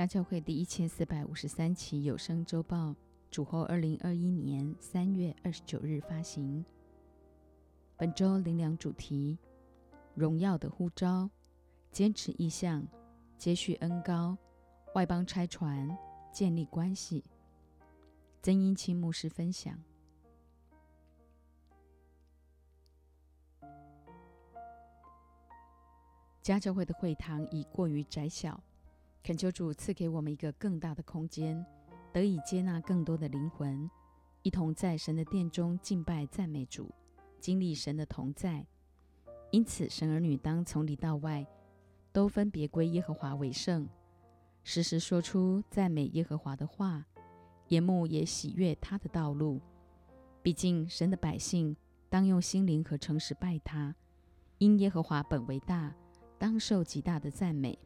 家教会第1453期有声周报主后2021年3月29日发行。本周灵粮主题：荣耀的呼召，坚持意向，接续恩膏，外邦差传，建立关系。曾英钦牧师分享。家教会的会堂已过于窄小，恳求主赐给我们一个更大的空间，得以接纳更多的灵魂，一同在神的殿中敬拜赞美主，经历神的同在。因此神儿女当从里到外都分别归耶和华为圣，时时说出赞美耶和华的话，眼目也喜悦他的道路。毕竟神的百姓当用心灵和诚实拜他，因耶和华本为大，当受极大的赞美。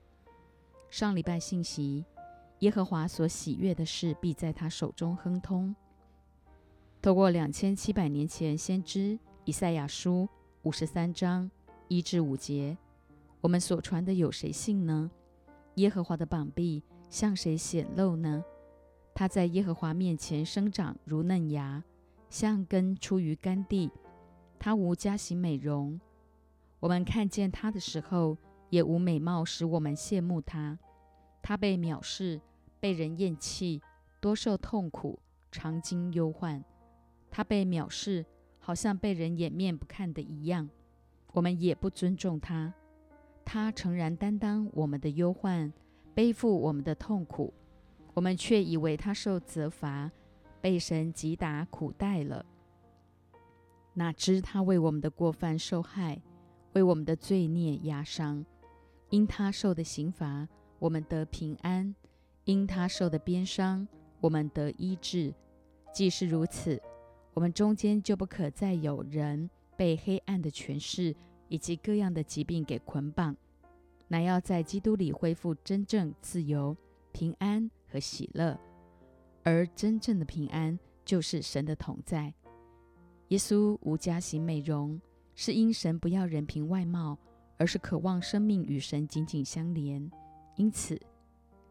上礼拜信息，耶和华所喜悦的事必在他手中亨通。透过2700年前先知以赛亚书53章1至5节，我们所传的有谁信呢？耶和华的膀臂向谁显露呢？他在耶和华面前生长如嫩芽，像根出于干地，他无佳形美容。我们看见他的时候，也无美貌使我们羡慕他。他被藐视，被人厌弃，多受痛苦，常经忧患。他被藐视，好像被人掩面不看的一样，我们也不尊重他。他诚然担当我们的忧患，背负我们的痛苦，我们却以为他受责罚，被神击打苦待了。哪知他为我们的过犯受害，为我们的罪孽压伤。因他受的刑罚，我们得平安；因他受的鞭伤，我们得医治。既是如此，我们中间就不可再有人被黑暗的权势以及各样的疾病给捆绑，乃要在基督里恢复真正自由、平安和喜乐。而真正的平安就是神的同在。耶稣无佳形美容，是因神不要人凭外貌，而是渴望生命与神紧紧相连。因此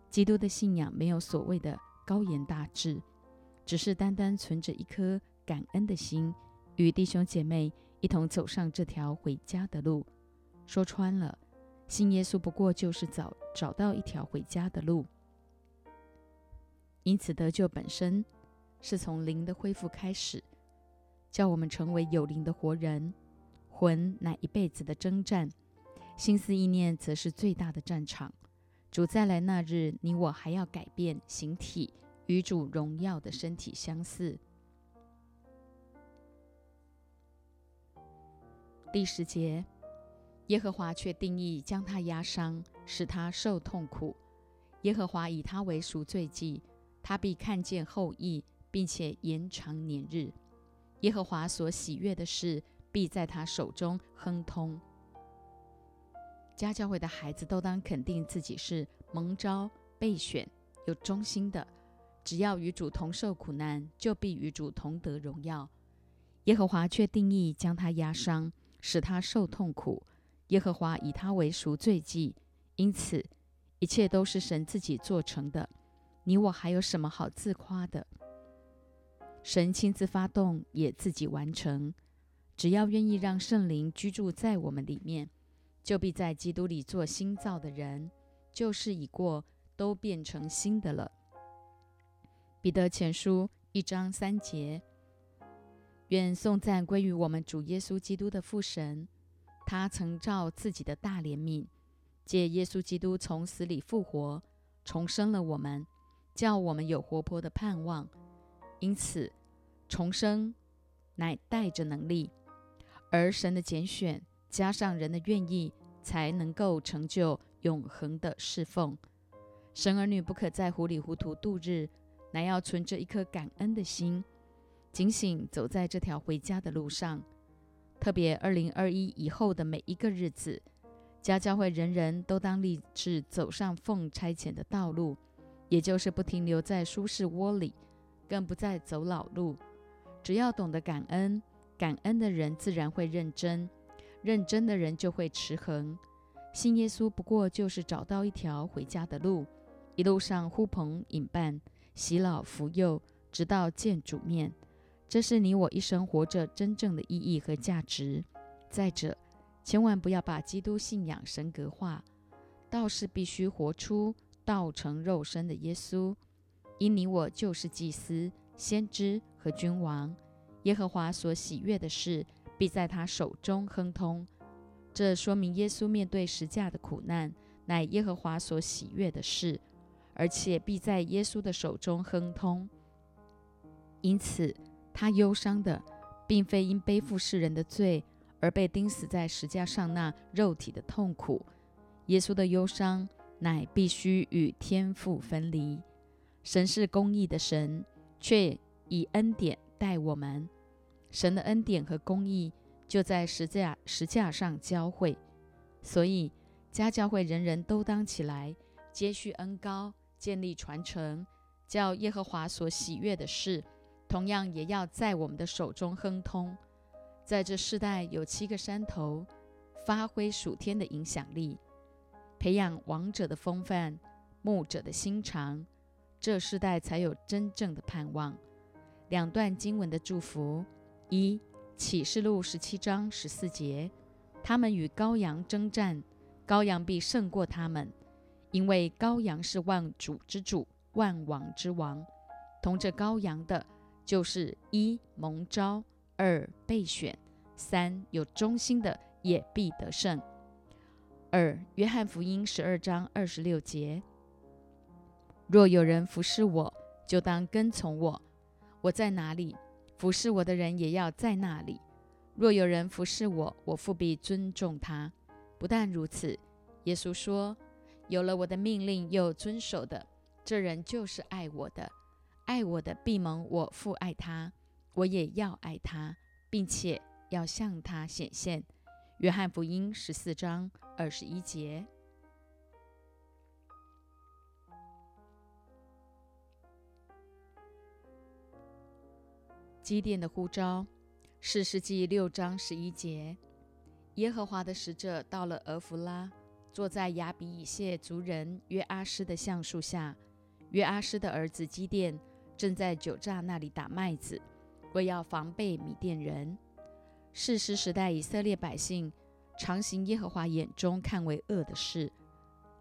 基督的信仰没有所谓的高言大志，只是单单存着一颗感恩的心，与弟兄姐妹一同走上这条回家的路。说穿了，信耶稣不过就是找到一条回家的路。因此得救本身是从灵的恢复开始，叫我们成为有灵的活人。魂乃一辈子的征战，心思意念则是最大的战场。主再来那日，你我还要改变形体，与主荣耀的身体相似。第10节，耶和华却定义将他压伤，使他受痛苦。耶和华以他为赎罪祭，他必看见后裔，并且延长年日。耶和华所喜悦的事必在他手中亨通。家教会的孩子都当肯定自己是蒙召、备选、有忠心的，只要与主同受苦难，就必与主同得荣耀。耶和华却定义将他压伤，使他受痛苦。耶和华以他为赎罪祭，因此一切都是神自己做成的，你我还有什么好自夸的？神亲自发动，也自己完成。只要愿意让圣灵居住在我们里面，就必在基督里做新造的人，旧事已过，都变成新的了。彼得前书1章3节，愿颂赞归于我们主耶稣基督的父神，他曾照自己的大怜悯，借耶稣基督从死里复活，重生了我们，叫我们有活泼的盼望。因此重生乃带着能力，而神的拣选加上人的愿意，才能够成就永恒的侍奉。神儿女不可再糊里糊涂度日，乃要存着一颗感恩的心，警醒走在这条回家的路上。特别2021以后的每一个日子，家教会人人都当立志走上奉差遣的道路，也就是不停留在舒适窝里，更不再走老路。只要懂得感恩，感恩的人自然会认真，认真的人就会持恒。信耶稣不过就是找到一条回家的路，一路上呼朋引伴，洗老扶幼，直到见主面。这是你我一生活着真正的意义和价值。再者，千万不要把基督信仰神格化，道是必须活出道成肉身的耶稣。因你我就是祭司、先知和君王，耶和华所喜悦的事必在他手中亨通。这说明耶稣面对十架的苦难乃耶和华所喜悦的事，而且必在耶稣的手中亨通。因此他忧伤的并非因背负世人的罪而被钉死在十架上那肉体的痛苦，耶稣的忧伤乃必须与天父分离。神是公义的神，却以恩典待我们。神的恩典和公义就在十架上交汇，所以家教会人人都当起来，接续恩膏，建立传承，叫耶和华所喜悦的事同样也要在我们的手中亨通。在这世代有7个山头，发挥属天的影响力，培养王者的风范，牧者的心肠，这世代才有真正的盼望。两段经文的祝福：一、启示录17章14节，他们与羔羊征战，羔羊必胜过他们，因为羔羊是万主之主，万王之王。同着羔羊的就是一、蒙召，2、被选，3、有忠心的也必得胜。2、约翰福音12章26节，若有人服侍我，就当跟从我，我在哪里，服侍我的人也要在那里。若有人服侍我，我父必尊重他。不但如此，耶稣说，有了我的命令又遵守的，这人就是爱我的，爱我的必蒙我父爱他，我也要爱他，并且要向他显现。约翰福音14章21节。基甸的呼召，士师记6章11节，耶和华的使者到了俄弗拉，坐在亚比以谢族人约阿施的橡树下。约阿施的儿子基甸正在酒榨那里打麦子，为要防备米甸人。士师时代以色列百姓常行耶和华眼中看为恶的事，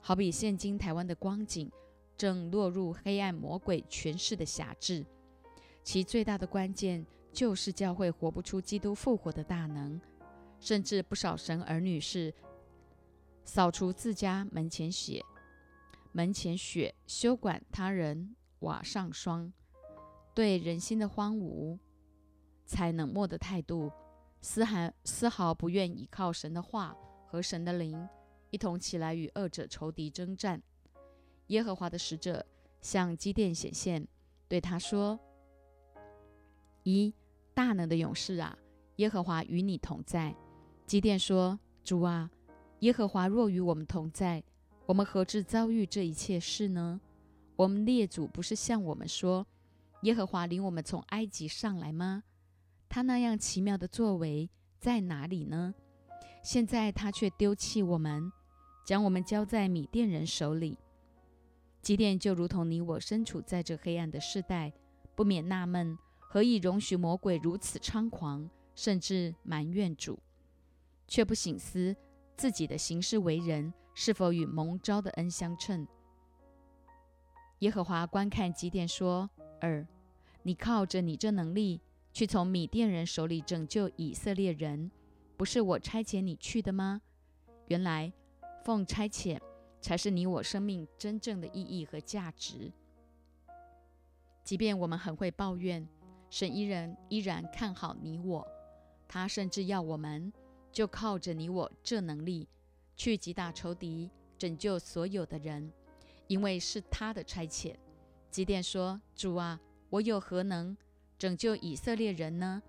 好比现今台湾的光景正落入黑暗魔鬼权势的辖制，其最大的关键就是教会活不出基督复活的大能，甚至不少神儿女是扫除自家门前雪，休管他人瓦上霜，对人心的荒芜才冷漠的态度，丝毫不愿依靠神的话和神的灵一同起来与恶者仇敌征战。耶和华的使者向基甸显现，对他说，1、大能的勇士啊，耶和华与你同在。基甸说，主啊，耶和华若与我们同在，我们何至遭遇这一切事呢？我们列祖不是向我们说，耶和华领我们从埃及上来吗？他那样奇妙的作为在哪里呢？现在他却丢弃我们，将我们交在米甸人手里。基甸就如同你我身处在这黑暗的世代，不免纳闷，何以容许魔鬼如此猖狂，甚至埋怨主，却不省思自己的行事为人是否与蒙召的恩相称。耶和华观看基甸说，你靠着你这能力去从米甸人手里拯救以色列人，不是我差遣你去的吗？原来奉差遣才是你我生命真正的意义和价值。即便我们很会抱怨，神依然看好你我，他甚至要我们就靠着你我这能力去击打仇敌，拯救所有的人，因为是他的差遣。基甸说，主啊，我有何能拯救以色列人呢？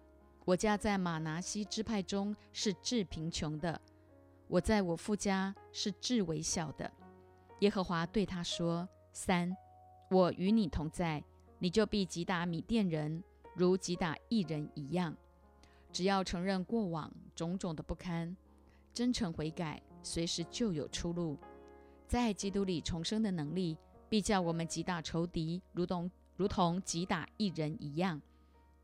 我家在马拿西支派中是至贫穷的，我在我父家是至微小的。耶和华对他说，3、我与你同在，你就必击打米甸人，如击打一人一样。只要承认过往种种的不堪，真诚悔改，随时就有出路。在基督里重生的能力必叫我们击打仇敌，如同击打一人一样。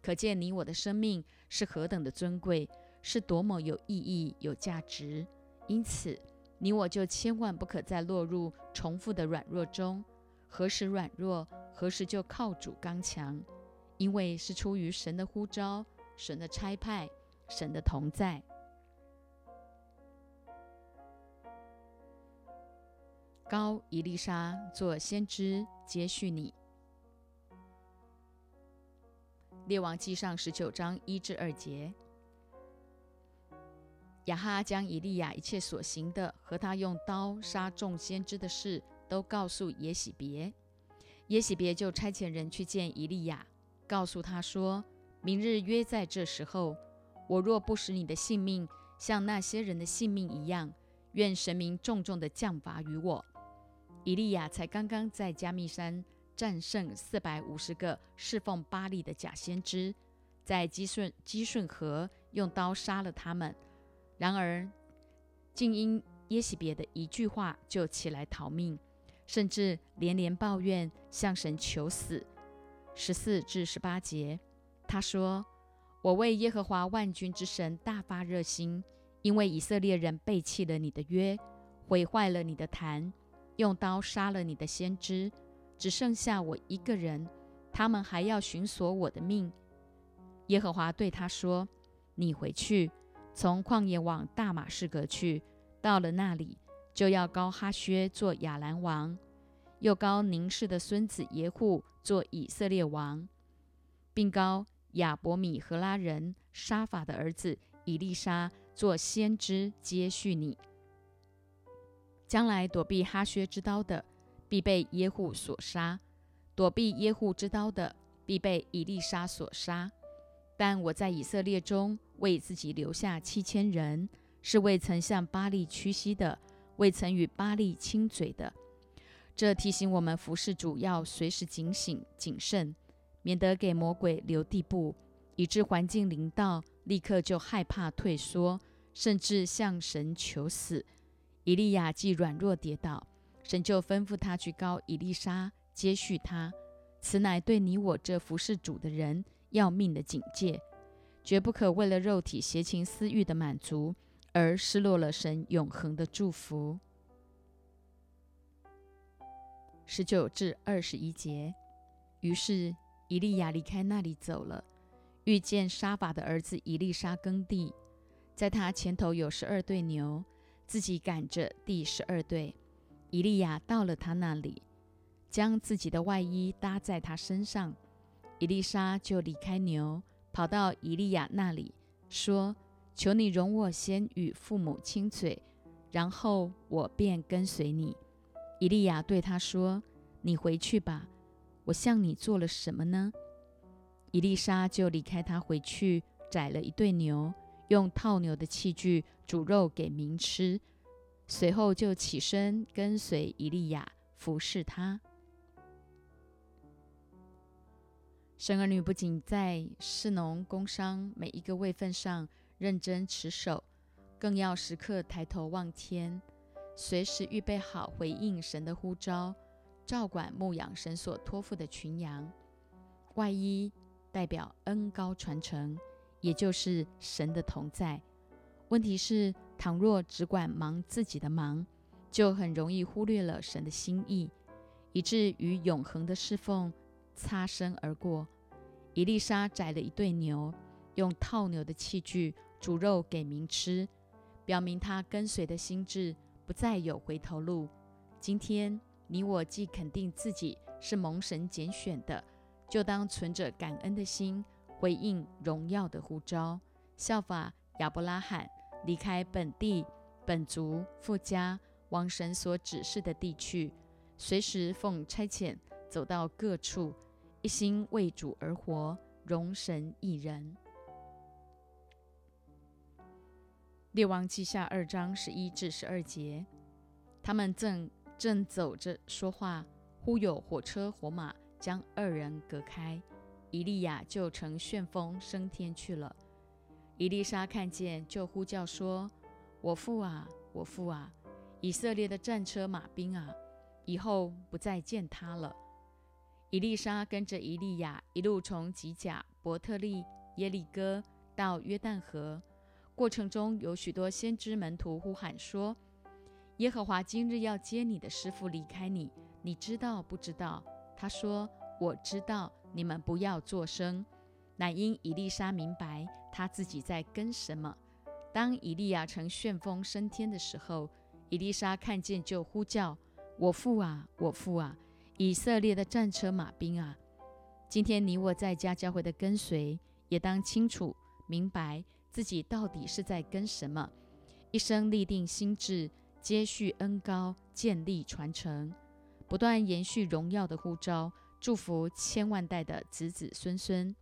可见你我的生命是何等的尊贵，是多么有意义、有价值。因此，你我就千万不可再落入重复的软弱中。何时软弱，何时就靠主刚强，因为是出于神的呼召、神的差派、神的同在。高以利沙做先知接续你。列王纪上19章1至2节，亚哈将以利亚一切所行的和他用刀杀众先知的事都告诉耶洗别。耶洗别就差遣人去见以利亚，告诉他说，明日约在这时候，我若不使你的性命像那些人的性命一样，愿神明重重的降罚于我。以利亚才刚刚在加密山战胜450个侍奉巴力的假先知，在基顺河用刀杀了他们，然而竟因耶洗别的一句话就起来逃命，甚至连连抱怨，向神求死。14至18节，他说，我为耶和华万军之神大发热心，因为以色列人背弃了你的约，毁坏了你的坛，用刀杀了你的先知，只剩下我一个人，他们还要寻索我的命。耶和华对他说，你回去，从旷野往大马士革去，到了那里，就要高哈薛做亚兰王，又高宁氏的孙子耶户做以色列王，并高亚伯米和拉人沙法的儿子以利沙做先知接续你。将来躲避哈薛之刀的，必被耶户所杀；躲避耶户之刀的，必被以利沙所杀。但我在以色列中为自己留下7000人，是未曾向巴力屈膝的，未曾与巴力亲嘴的。这提醒我们服侍主要随时警醒谨慎，免得给魔鬼留地步，以致环境临到，立刻就害怕退缩，甚至向神求死。以利亚既软弱跌倒，神就吩咐他去膏以利沙接续他。此乃对你我这服侍主的人要命的警戒，绝不可为了肉体邪情私欲的满足而失落了神永恒的祝福。19至21节，于是以利亚离开那里走了，遇见沙法的儿子以利沙耕地，在他前头有12对牛，自己赶着第12对。以利亚到了他那里，将自己的外衣搭在他身上，以利沙就离开牛，跑到以利亚那里，说，求你容我先与父母亲嘴，然后我便跟随你。以利亚对他说，你回去吧，我向你做了什么呢？以利沙就离开他回去，宰了1对牛，用套牛的器具煮肉给民吃，随后就起身跟随以利亚服侍他。神儿女不仅在士农工商每一个位份上认真持守，更要时刻抬头望天，随时预备好回应神的呼召，照管牧养神所托付的群羊。外衣代表恩膏传承，也就是神的同在。问题是，倘若只管忙自己的忙，就很容易忽略了神的心意，以至于永恒的侍奉擦身而过。以利沙宰了1对牛，用套牛的器具煮肉给民吃，表明他跟随的心志不再有回头路。今天你我既肯定自己是蒙神拣选的，就当存着感恩的心回应荣耀的呼召，效法亚伯拉罕离开本地本族父家，往神所指示的地去，随时奉差遣走到各处，一心为主而活，荣神益人。列王记下2章11至12节，他们正走着说话，忽有火车火马将2人隔开，以利亚就乘旋风升天去了。以利沙看见，就呼叫说，我父啊，我父啊，以色列的战车马兵啊，以后不再见他了。以利沙跟着以利亚一路从吉甲、伯特利、耶利哥到约旦河，过程中有许多先知门徒呼喊说：耶和华今日要接你的师傅离开你，你知道不知道？他说：我知道，你们不要作声。乃因以利沙明白他自己在跟什么。当以利亚乘旋风升天的时候，以利沙看见就呼叫：我父啊，我父啊，以色列的战车马兵啊！今天你我在家教会的跟随，也当清楚明白自己到底是在跟什么，一生立定心志，接续恩膏，建立传承，不断延续荣耀的呼召，祝福千万代的子子孙孙。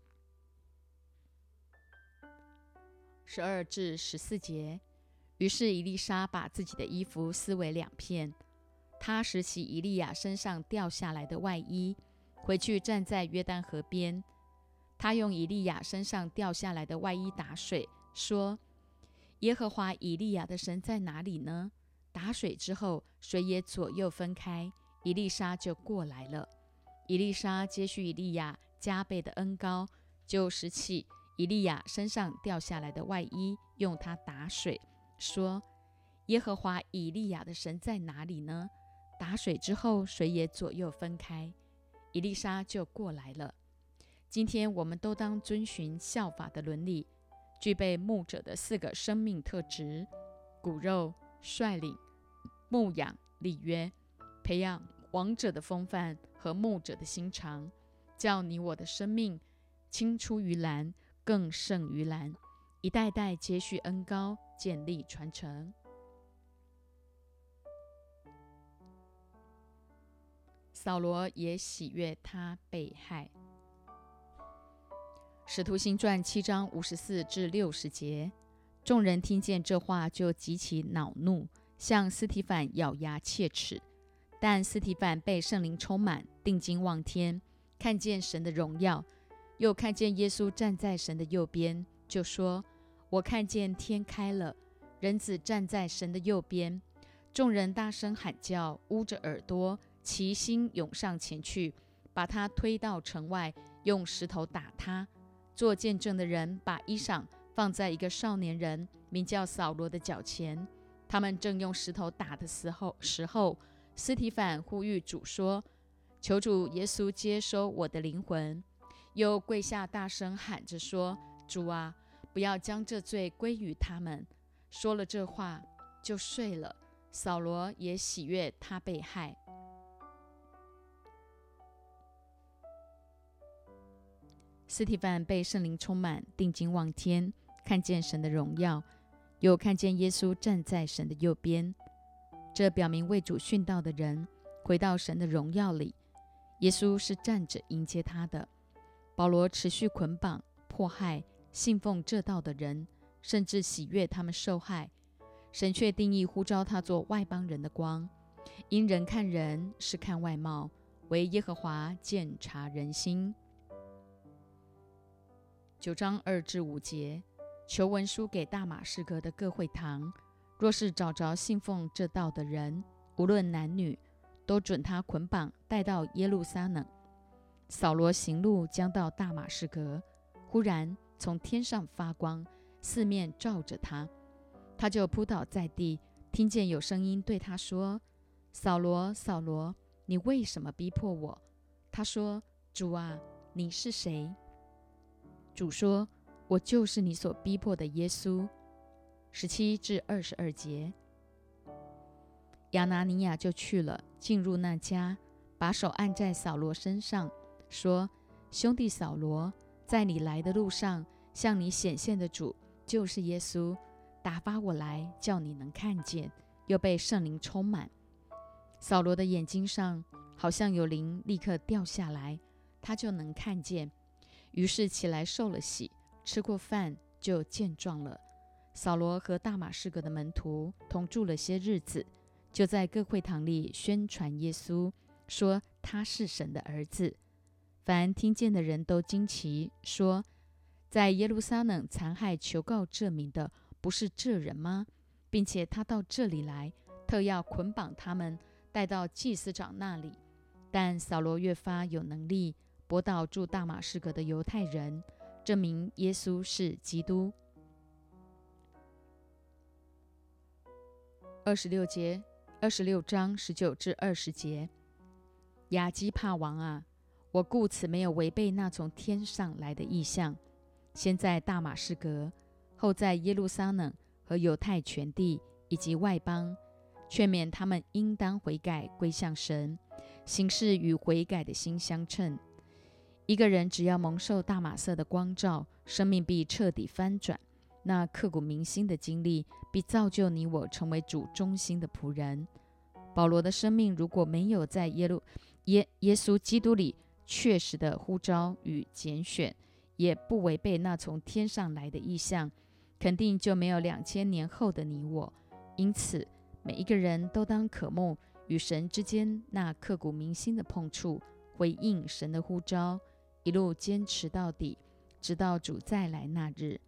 12至14节，于是以利沙把自己的衣服撕为两片，她拾起以利亚身上掉下来的外衣，回去站在约旦河边。她用以利亚身上掉下来的外衣打水，说：耶和华以利亚的神在哪里呢？打水之后，水也左右分开，以利沙就过来了。以利沙接续以利亚加倍的恩膏，就拾起以利亚身上掉下来的外衣，用它打水，说：耶和华以利亚的神在哪里呢？打水之后，水也左右分开，以利沙就过来了。今天我们都当遵循效法的伦理，具备牧者的4个生命特质：骨肉、率领、牧养、立约，培养王者的风范和牧者的心肠，叫你我的生命青出于蓝，更胜于蓝，一代代接续恩膏，建立传承。扫罗也喜悦他被害。使徒行传7章54至60节，众人听见这话，就极其恼怒，向司提反咬牙切齿。但司提反被圣灵充满，定睛望天，看见神的荣耀，又看见耶稣站在神的右边，就说：我看见天开了，人子站在神的右边。众人大声喊叫，捂着耳朵，齐心涌上前去，把他推到城外，用石头打他。做见证的人把衣裳放在一个少年人名叫扫罗的脚前，他们正用石头打的时候，司提反呼吁主说：求主耶稣接收我的灵魂。又跪下大声喊着说：主啊，不要将这罪归于他们。说了这话就睡了。扫罗也喜悦他被害。司提反被圣灵充满，定睛望天，看见神的荣耀，又看见耶稣站在神的右边。这表明为主殉道的人回到神的荣耀里，耶稣是站着迎接他的。保罗持续捆绑、迫害信奉这道的人，甚至喜悦他们受害。神却定义呼召他做外邦人的光，因人看人是看外貌，唯耶和华鉴察人心。9章2至5节，求文书给大马士革的各会堂，若是找着信奉这道的人，无论男女，都准他捆绑带到耶路撒冷。扫罗行路将到大马士革，忽然从天上发光，四面照着他，他就扑倒在地，听见有声音对他说：扫罗，扫罗，你为什么逼迫我？他说：主啊，你是谁？主说：我就是你所逼迫的耶稣。17至22节，亚拿尼亚就去了，进入那家，把手按在扫罗身上，说：兄弟扫罗，在你来的路上，向你显现的主就是耶稣，打发我来，叫你能看见。又被圣灵充满，扫罗的眼睛上好像有灵立刻掉下来，他就能看见。于是起来受了洗，吃过饭就健壮了。扫罗和大马士革的门徒同住了些日子，就在各会堂里宣传耶稣，说他是神的儿子。凡听见的人都惊奇，说：在耶路撒冷残害求告这名的，不是这人吗？并且他到这里来，特要捆绑他们，带到祭司长那里。但扫罗越发有能力驳倒住大马士革的犹太人，证明耶稣是基督。26章19至20节，亚基帕王啊，我故此没有违背那从天上来的异象，先在大马士革，后在耶路撒冷和犹太全地以及外邦，劝勉他们应当悔改归向神，行事与悔改的心相称。一个人只要蒙受大马色的光照，生命必彻底翻转。那刻骨铭心的经历必造就你我成为主忠心的仆人。保罗的生命如果没有在耶稣基督里确实的呼召与拣选，也不违背那从天上来的异象，肯定就没有2000年后的你我。因此每一个人都当渴慕与神之间那刻骨铭心的碰触，回应神的呼召，一路坚持到底，直到主再来那日。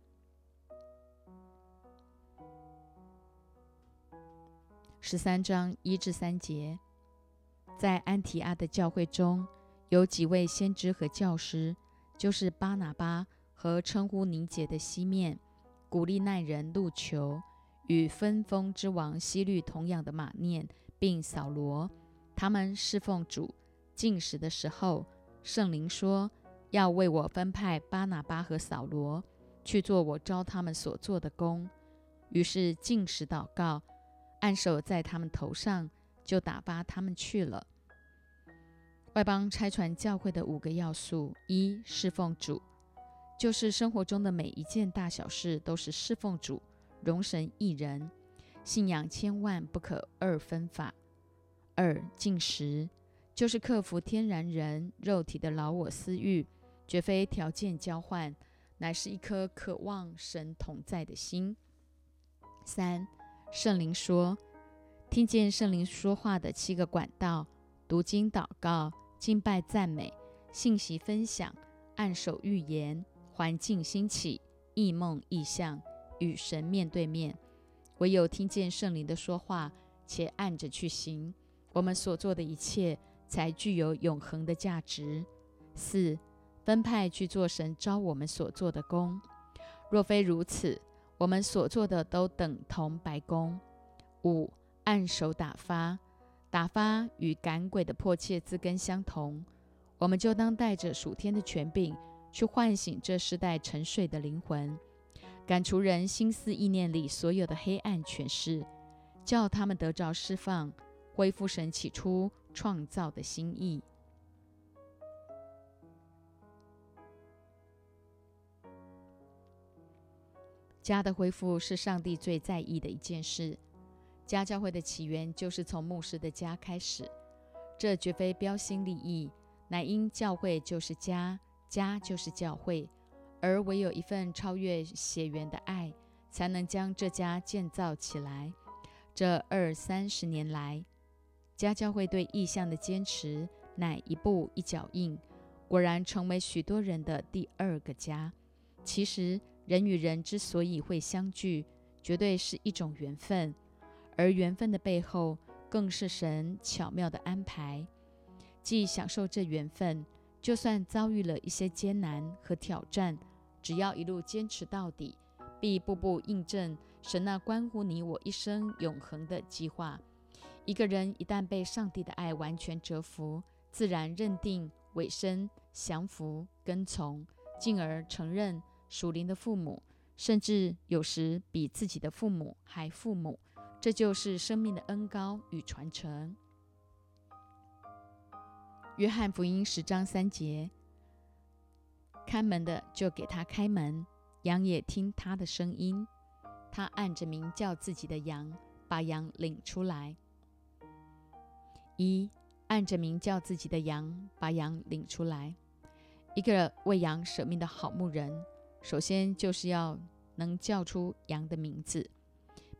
13章1至3节，在安提阿的教会中，有几位先知和教师，就是巴拿巴和称呼尼结的西面、古利奈人路求，与分封之王希律同样的马念，并扫罗。他们侍奉主，进食的时候，圣灵说要为我分派巴拿巴和扫罗去做我招他们所做的工。于是进食祷告，按手在他们头上，就打发他们去了。外邦差传教会的5个要素：1、侍奉主，就是生活中的每一件大小事都是侍奉主，容神一人，信仰千万不可二分法。2、禁食，就是克服天然人肉体的老我私欲，绝非条件交换，乃是一颗渴望神同在的心。3、圣灵说，听见圣灵说话的7个管道：读经、祷告、敬拜、赞美、信息分享、按手预言、环境兴起、异梦异象、与神面对面。唯有听见圣灵的说话，且按着去行，我们所做的一切才具有永恒的价值。4、分派去做神召我们所做的工，若非如此，我们所做的都等同白工。5、按手打发，打发与赶鬼的迫切自根相同，我们就当带着属天的权柄去唤醒这世代沉睡的灵魂，赶除人心思意念里所有的黑暗权势，叫他们得着释放，恢复神起初创造的心意。家的恢复是上帝最在意的一件事。家教会的起源就是从牧师的家开始，这绝非标新立异，乃因教会就是家，家就是教会，而唯有一份超越血缘的爱，才能将这家建造起来。这20-30年来，家教会对意向的坚持，乃一步一脚印，果然成为许多人的第2个家。其实人与人之所以会相聚，绝对是一种缘分，而缘分的背后更是神巧妙的安排。既享受这缘分，就算遭遇了一些艰难和挑战，只要一路坚持到底，必步步印证神那关乎你我一生永恒的计划。一个人一旦被上帝的爱完全折服，自然认定、委身、降服、跟从，进而承认属灵的父母，甚至有时比自己的父母还父母，这就是生命的恩膏与传承。约翰福音10章3节，看门的就给他开门，羊也听他的声音，他按着名叫自己的羊，把羊领出来。1、按着名叫自己的羊，把羊领出来。一个为羊舍命的好牧人，首先就是要能叫出羊的名字。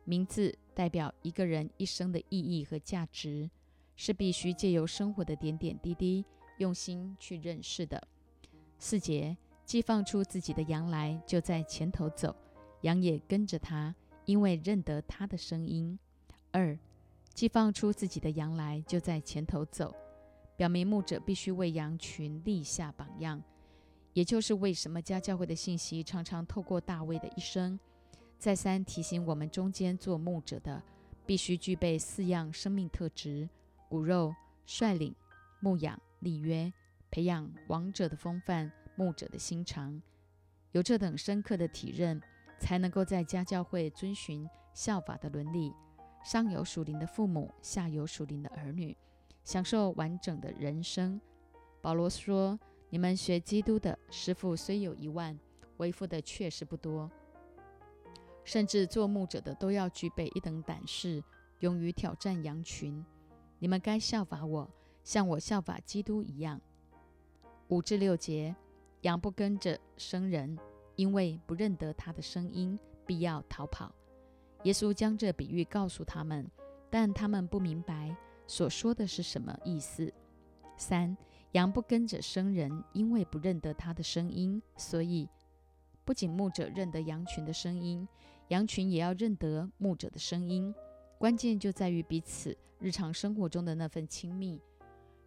名字代表一个人一生的意义和价值，是必须借由生活的点点滴滴用心去认识的。4节，既放出自己的羊来，就在前头走，羊也跟着他，因为认得他的声音。2、既放出自己的羊来，就在前头走，表明牧者必须为羊群立下榜样。也就是为什么家教会的信息常常透过大卫的一生，再三提醒我们中间做牧者的必须具备四样生命特质：骨肉、率领、牧养、立约，培养王者的风范，牧者的心肠。有这等深刻的体认，才能够在家教会遵循效法的伦理，上有属灵的父母，下有属灵的儿女，享受完整的人生。保罗说，你们学基督的师傅虽有10000，为父的确实不多。甚至做牧者的都要具备一等胆识，勇于挑战羊群。你们该效法我，像我效法基督一样。5至6节，羊不跟着生人，因为不认得他的声音，必要逃跑。耶稣将这比喻告诉他们，但他们不明白所说的是什么意思。3，羊不跟着生人，因为不认得他的声音，所以不仅牧者认得羊群的声音，羊群也要认得牧者的声音。关键就在于彼此日常生活中的那份亲密。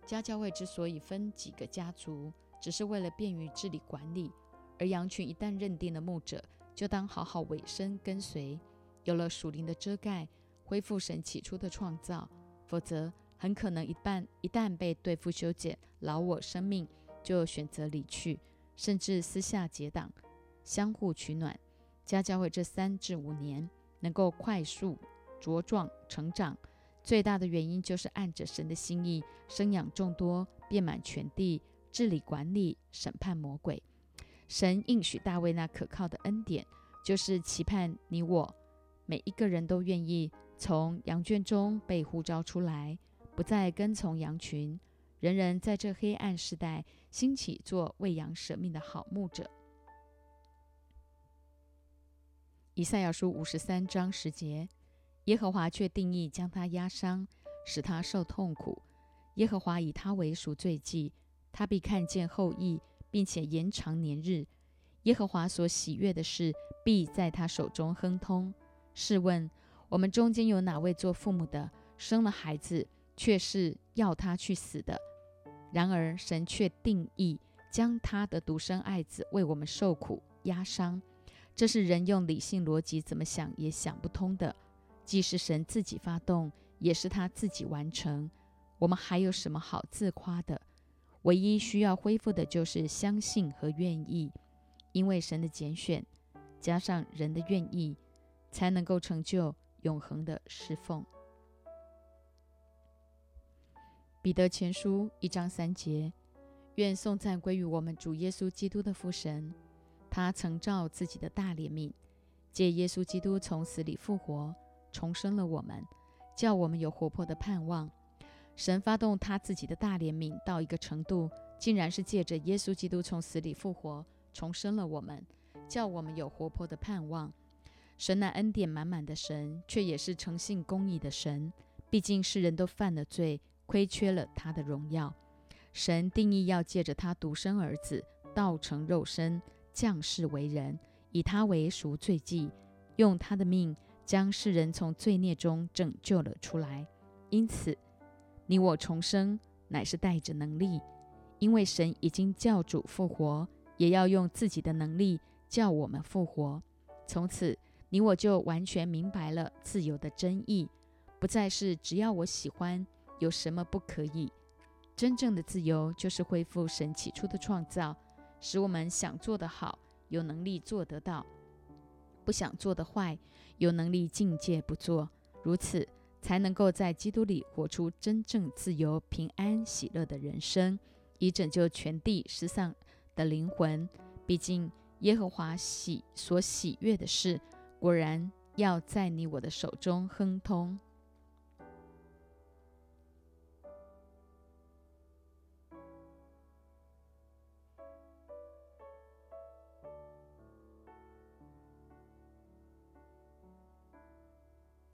家教会之所以分几个家族，只是为了便于治理管理，而羊群一旦认定了牧者，就当好好委身跟随，有了属灵的遮盖，恢复神起初的创造。否则很可能一旦被对付修剪老我生命，就选择离去，甚至私下结党，相互取暖。家教会这3至5年能够快速茁壮成长，最大的原因就是按着神的心意生养众多，遍满全地，治理管理，审判魔鬼。神应许大卫那可靠的恩典，就是期盼你我每一个人都愿意从羊圈中被呼召出来，不再跟从羊群。人人在这黑暗时代兴起做为羊舍命的好牧者。以赛亚书53章10节，耶和华却定义将他压伤，使他受痛苦。耶和华以他为赎罪祭，他必看见后裔，并且延长年日。耶和华所喜悦的事，必在他手中亨通。试问，我们中间有哪位做父母的，生了孩子却是要他去死的？然而神却定义将他的独生爱子为我们受苦压伤，这是人用理性逻辑怎么想也想不通的，既是神自己发动，也是他自己完成，我们还有什么好自夸的？唯一需要恢复的就是相信和愿意，因为神的拣选加上人的愿意，才能够成就永恒的侍奉。彼得前书1章3节，愿颂赞归于我们主耶稣基督的父神，他曾照自己的大怜悯，借耶稣基督从死里复活，重生了我们，叫我们有活泼的盼望。神发动他自己的大怜悯到一个程度，竟然是借着耶稣基督从死里复活，重生了我们，叫我们有活泼的盼望。神那恩典满满的神，却也是诚信公义的神，毕竟世人都犯了罪，亏缺了他的荣耀。神定义要借着他独生儿子道成肉身，降世为人，以他为赎罪祭，用他的命将世人从罪孽中拯救了出来。因此你我重生乃是带着能力，因为神已经叫主复活，也要用自己的能力叫我们复活。从此你我就完全明白了自由的真意，不再是只要我喜欢，有什么不可以。真正的自由就是恢复神起初的创造，使我们想做的好，有能力做得到；不想做的坏，有能力境界不做。如此才能够在基督里活出真正自由、平安、喜乐的人生，以拯救全地失丧的灵魂。毕竟耶和华所喜悦的事，果然要在你我的手中亨通。